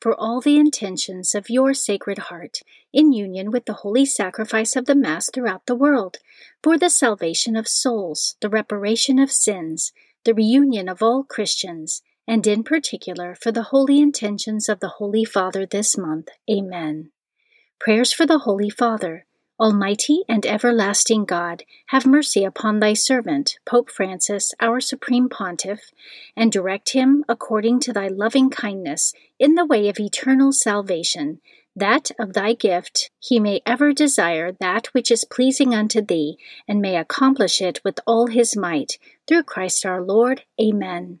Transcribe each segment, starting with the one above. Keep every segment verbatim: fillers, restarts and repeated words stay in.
for all the intentions of your Sacred Heart, in union with the holy sacrifice of the Mass throughout the world, for the salvation of souls, the reparation of sins, the reunion of all Christians, and in particular for the holy intentions of the Holy Father this month. Amen. Prayers for the Holy Father. Almighty and everlasting God, have mercy upon thy servant, Pope Francis, our Supreme Pontiff, and direct him, according to thy loving kindness, in the way of eternal salvation, that of thy gift he may ever desire that which is pleasing unto thee, and may accomplish it with all his might. Through Christ our Lord. Amen.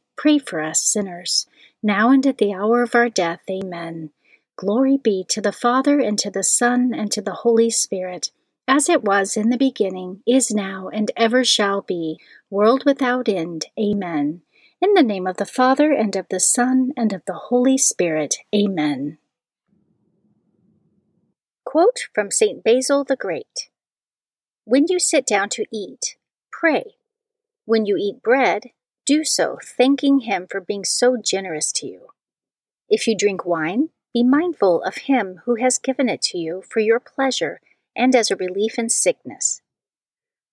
pray for us sinners, now and at the hour of our death. Amen. Glory be to the Father, and to the Son, and to the Holy Spirit, as it was in the beginning, is now, and ever shall be, world without end. Amen. In the name of the Father, and of the Son, and of the Holy Spirit. Amen. Quote from Saint Basil the Great. When you sit down to eat, pray. When you eat bread, do so, thanking him for being so generous to you. If you drink wine, be mindful of him who has given it to you for your pleasure and as a relief in sickness.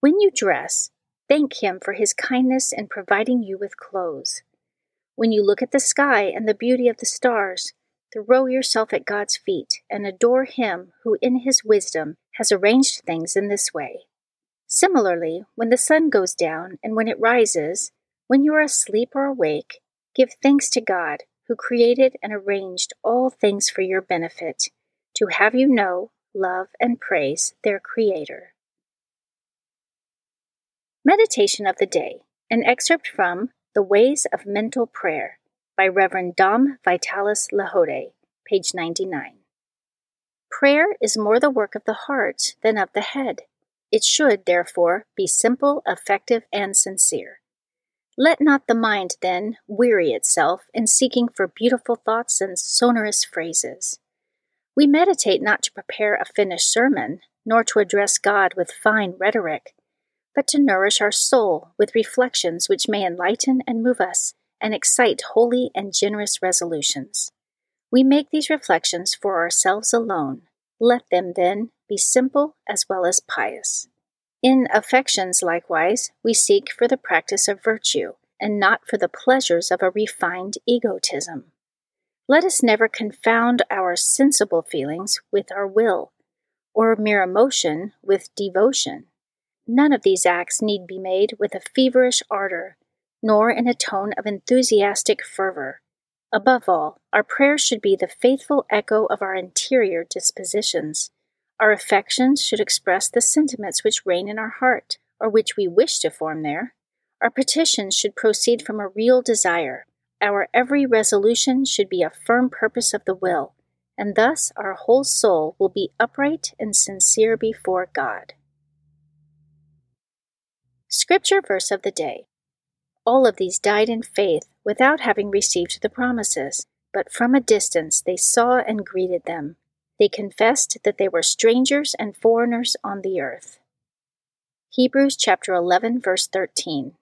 When you dress, thank him for his kindness in providing you with clothes. When you look at the sky and the beauty of the stars, throw yourself at God's feet and adore him who in his wisdom has arranged things in this way. Similarly, when the sun goes down and when it rises, when you are asleep or awake, give thanks to God, who created and arranged all things for your benefit, to have you know, love, and praise their Creator. Meditation of the Day, an excerpt from The Ways of Mental Prayer by Reverend Dom Vitalis Lahode, page ninety-nine. Prayer is more the work of the heart than of the head. It should, therefore, be simple, effective, and sincere. Let not the mind, then, weary itself in seeking for beautiful thoughts and sonorous phrases. We meditate not to prepare a finished sermon, nor to address God with fine rhetoric, but to nourish our soul with reflections which may enlighten and move us, and excite holy and generous resolutions. We make these reflections for ourselves alone. Let them, then, be simple as well as pious. In affections, likewise, we seek for the practice of virtue, and not for the pleasures of a refined egotism. Let us never confound our sensible feelings with our will, or mere emotion with devotion. None of these acts need be made with a feverish ardor, nor in a tone of enthusiastic fervor. Above all, our prayers should be the faithful echo of our interior dispositions. Our affections should express the sentiments which reign in our heart, or which we wish to form there. Our petitions should proceed from a real desire. Our every resolution should be a firm purpose of the will, and thus our whole soul will be upright and sincere before God. Scripture verse of the day. All of these died in faith without having received the promises, but from a distance they saw and greeted them. They confessed that they were strangers and foreigners on the earth. Hebrews chapter eleven, verse thirteen.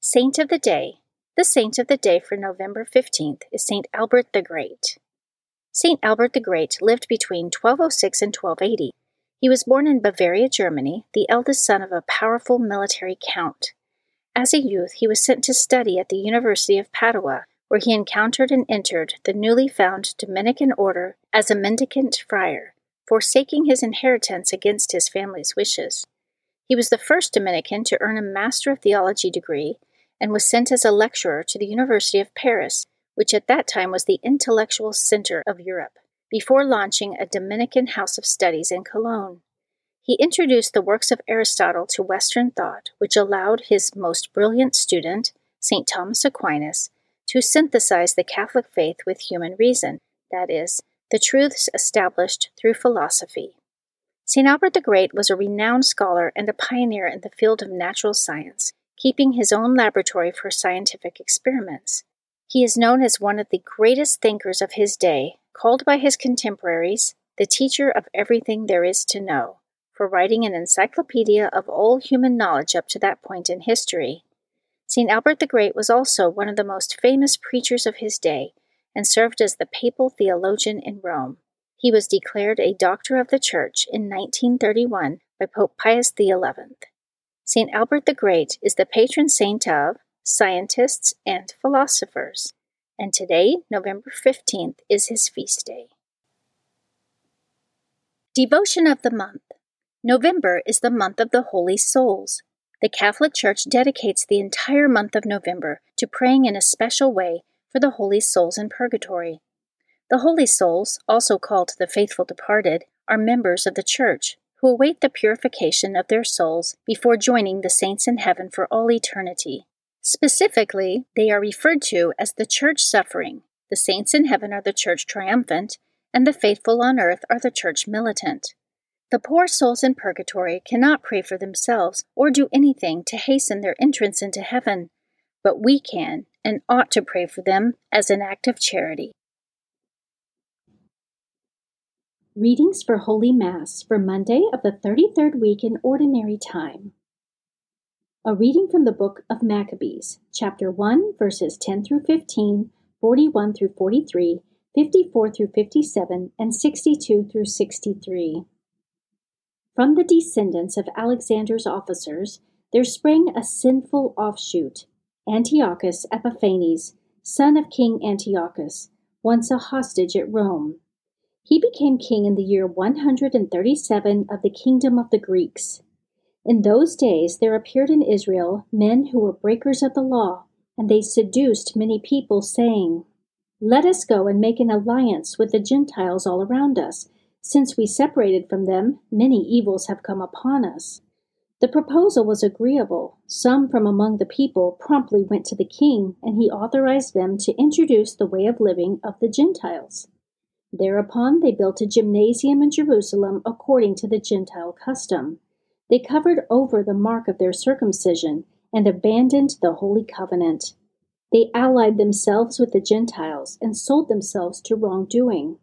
Saint of the Day. The saint of the day for November fifteenth is Saint Albert the Great. Saint Albert the Great lived between twelve oh six and twelve eighty. He was born in Bavaria, Germany, the eldest son of a powerful military count. As a youth, he was sent to study at the University of Padua, where he encountered and entered the newly found Dominican order as a mendicant friar, forsaking his inheritance against his family's wishes. He was the first Dominican to earn a Master of Theology degree and was sent as a lecturer to the University of Paris, which at that time was the intellectual center of Europe, before launching a Dominican house of studies in Cologne. He introduced the works of Aristotle to Western thought, which allowed his most brilliant student, Saint Thomas Aquinas, to synthesize the Catholic faith with human reason, that is, the truths established through philosophy. Saint Albert the Great was a renowned scholar and a pioneer in the field of natural science, keeping his own laboratory for scientific experiments. He is known as one of the greatest thinkers of his day, called by his contemporaries the teacher of everything there is to know, for writing an encyclopedia of all human knowledge up to that point in history. Saint Albert the Great was also one of the most famous preachers of his day and served as the papal theologian in Rome. He was declared a Doctor of the Church in nineteen thirty-one by Pope Pius the eleventh. Saint Albert the Great is the patron saint of scientists and philosophers, and today, November fifteenth, is his feast day. Devotion of the Month. November is the month of the Holy Souls. The Catholic Church dedicates the entire month of November to praying in a special way for the holy souls in purgatory. The holy souls, also called the faithful departed, are members of the Church who await the purification of their souls before joining the saints in heaven for all eternity. Specifically, they are referred to as the Church suffering. The saints in heaven are the Church triumphant, and the faithful on earth are the Church militant. The poor souls in purgatory cannot pray for themselves or do anything to hasten their entrance into heaven, but we can and ought to pray for them as an act of charity. Readings for Holy Mass for Monday of the thirty-third week in Ordinary Time. A reading from the book of Maccabees, chapter one, verses ten through fifteen, forty-one through forty-three, fifty-four through fifty-seven, and sixty-two through sixty-three. From the descendants of Alexander's officers, there sprang a sinful offshoot, Antiochus Epiphanes, son of King Antiochus, once a hostage at Rome. He became king in the year one hundred thirty-seven of the kingdom of the Greeks. In those days there appeared in Israel men who were breakers of the law, and they seduced many people, saying, "Let us go and make an alliance with the Gentiles all around us. Since we separated from them, many evils have come upon us." The proposal was agreeable. Some from among the people promptly went to the king, and he authorized them to introduce the way of living of the Gentiles. Thereupon they built a gymnasium in Jerusalem according to the Gentile custom. They covered over the mark of their circumcision and abandoned the Holy Covenant. They allied themselves with the Gentiles and sold themselves to wrongdoing.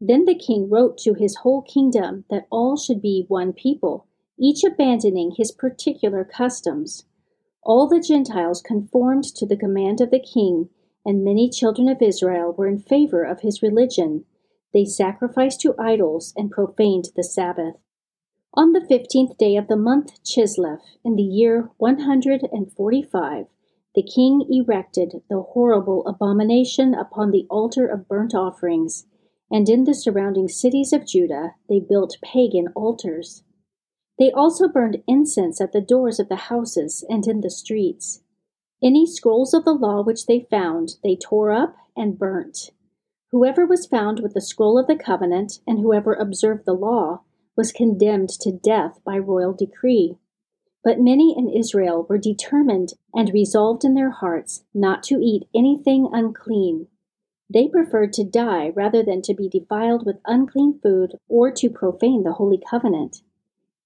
Then the king wrote to his whole kingdom that all should be one people, each abandoning his particular customs. All the Gentiles conformed to the command of the king, and many children of Israel were in favor of his religion. They sacrificed to idols and profaned the Sabbath. On the fifteenth day of the month Chislev, in the year one hundred forty-five, the king erected the horrible abomination upon the altar of burnt offerings, and in the surrounding cities of Judah they built pagan altars. They also burned incense at the doors of the houses and in the streets. Any scrolls of the law which they found they tore up and burnt. Whoever was found with the scroll of the covenant, and whoever observed the law, was condemned to death by royal decree. But many in Israel were determined and resolved in their hearts not to eat anything unclean. They preferred to die rather than to be defiled with unclean food or to profane the Holy Covenant.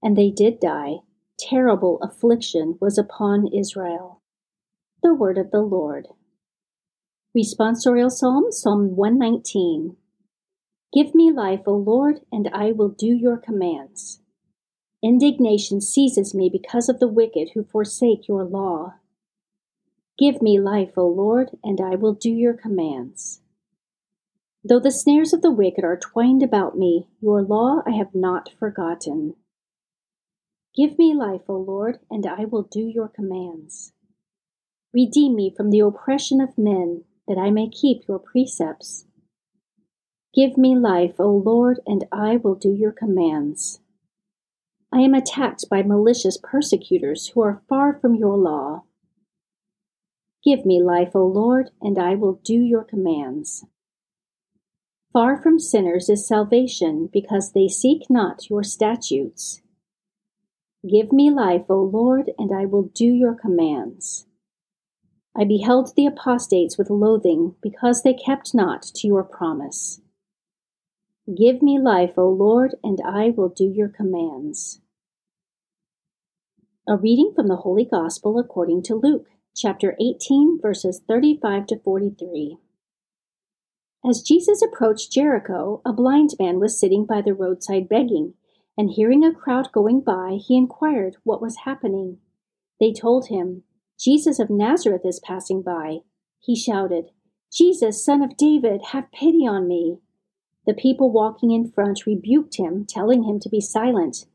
And they did die. Terrible affliction was upon Israel. The Word of the Lord. Responsorial Psalm, Psalm one nineteen. Give me life, O Lord, and I will do your commands. Indignation seizes me because of the wicked who forsake your law. Give me life, O Lord, and I will do your commands. Though the snares of the wicked are twined about me, your law I have not forgotten. Give me life, O Lord, and I will do your commands. Redeem me from the oppression of men, that I may keep your precepts. Give me life, O Lord, and I will do your commands. I am attacked by malicious persecutors who are far from your law. Give me life, O Lord, and I will do your commands. Far from sinners is salvation, because they seek not your statutes. Give me life, O Lord, and I will do your commands. I beheld the apostates with loathing, because they kept not to your promise. Give me life, O Lord, and I will do your commands. A reading from the Holy Gospel according to Luke, chapter eighteen, verses thirty-five to forty-three. As Jesus approached Jericho, a blind man was sitting by the roadside begging, and hearing a crowd going by, he inquired what was happening. They told him, "Jesus of Nazareth is passing by." He shouted, "Jesus, Son of David, have pity on me." The people walking in front rebuked him, telling him to be silent.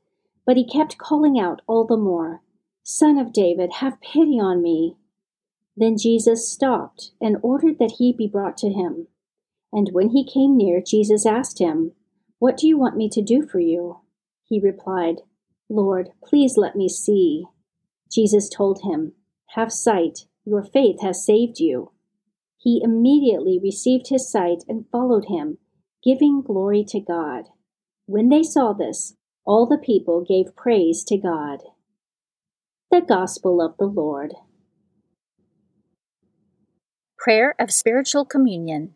But he kept calling out all the more, "Son of David, have pity on me." Then Jesus stopped and ordered that he be brought to him. And when he came near, Jesus asked him, "What do you want me to do for you?" He replied, "Lord, please let me see." Jesus told him, "Have sight, your faith has saved you." He immediately received his sight and followed him, giving glory to God. When they saw this, all the people gave praise to God. The Gospel of the Lord. Prayer of Spiritual Communion.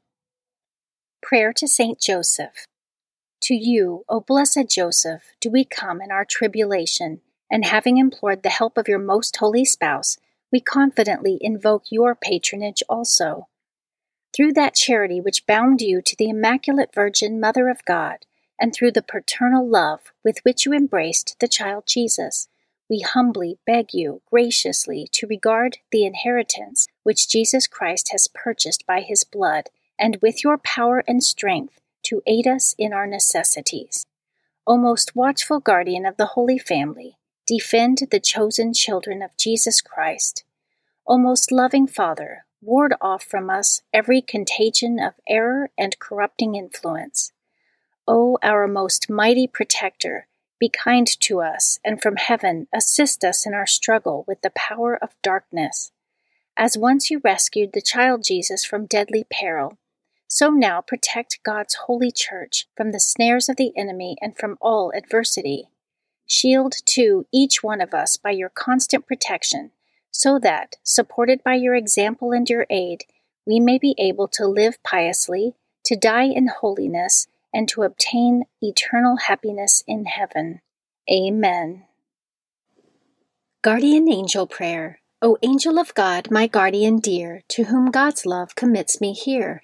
Prayer to Saint Joseph. To you, O blessed Joseph, do we come in our tribulation, and having implored the help of your most holy spouse, we confidently invoke your patronage also. Through that charity which bound you to the Immaculate Virgin Mother of God, and through the paternal love with which you embraced the child Jesus, we humbly beg you graciously to regard the inheritance which Jesus Christ has purchased by his blood, and with your power and strength to aid us in our necessities. O most watchful guardian of the Holy Family, defend the chosen children of Jesus Christ. O most loving Father, ward off from us every contagion of error and corrupting influence. O our most mighty protector, be kind to us, and from heaven assist us in our struggle with the power of darkness. As once you rescued the child Jesus from deadly peril, so now protect God's holy church from the snares of the enemy and from all adversity. Shield, too, each one of us by your constant protection, so that, supported by your example and your aid, we may be able to live piously, to die in holiness, and to obtain eternal happiness in heaven. Amen. Guardian Angel Prayer. O angel of God, my guardian dear, to whom God's love commits me here,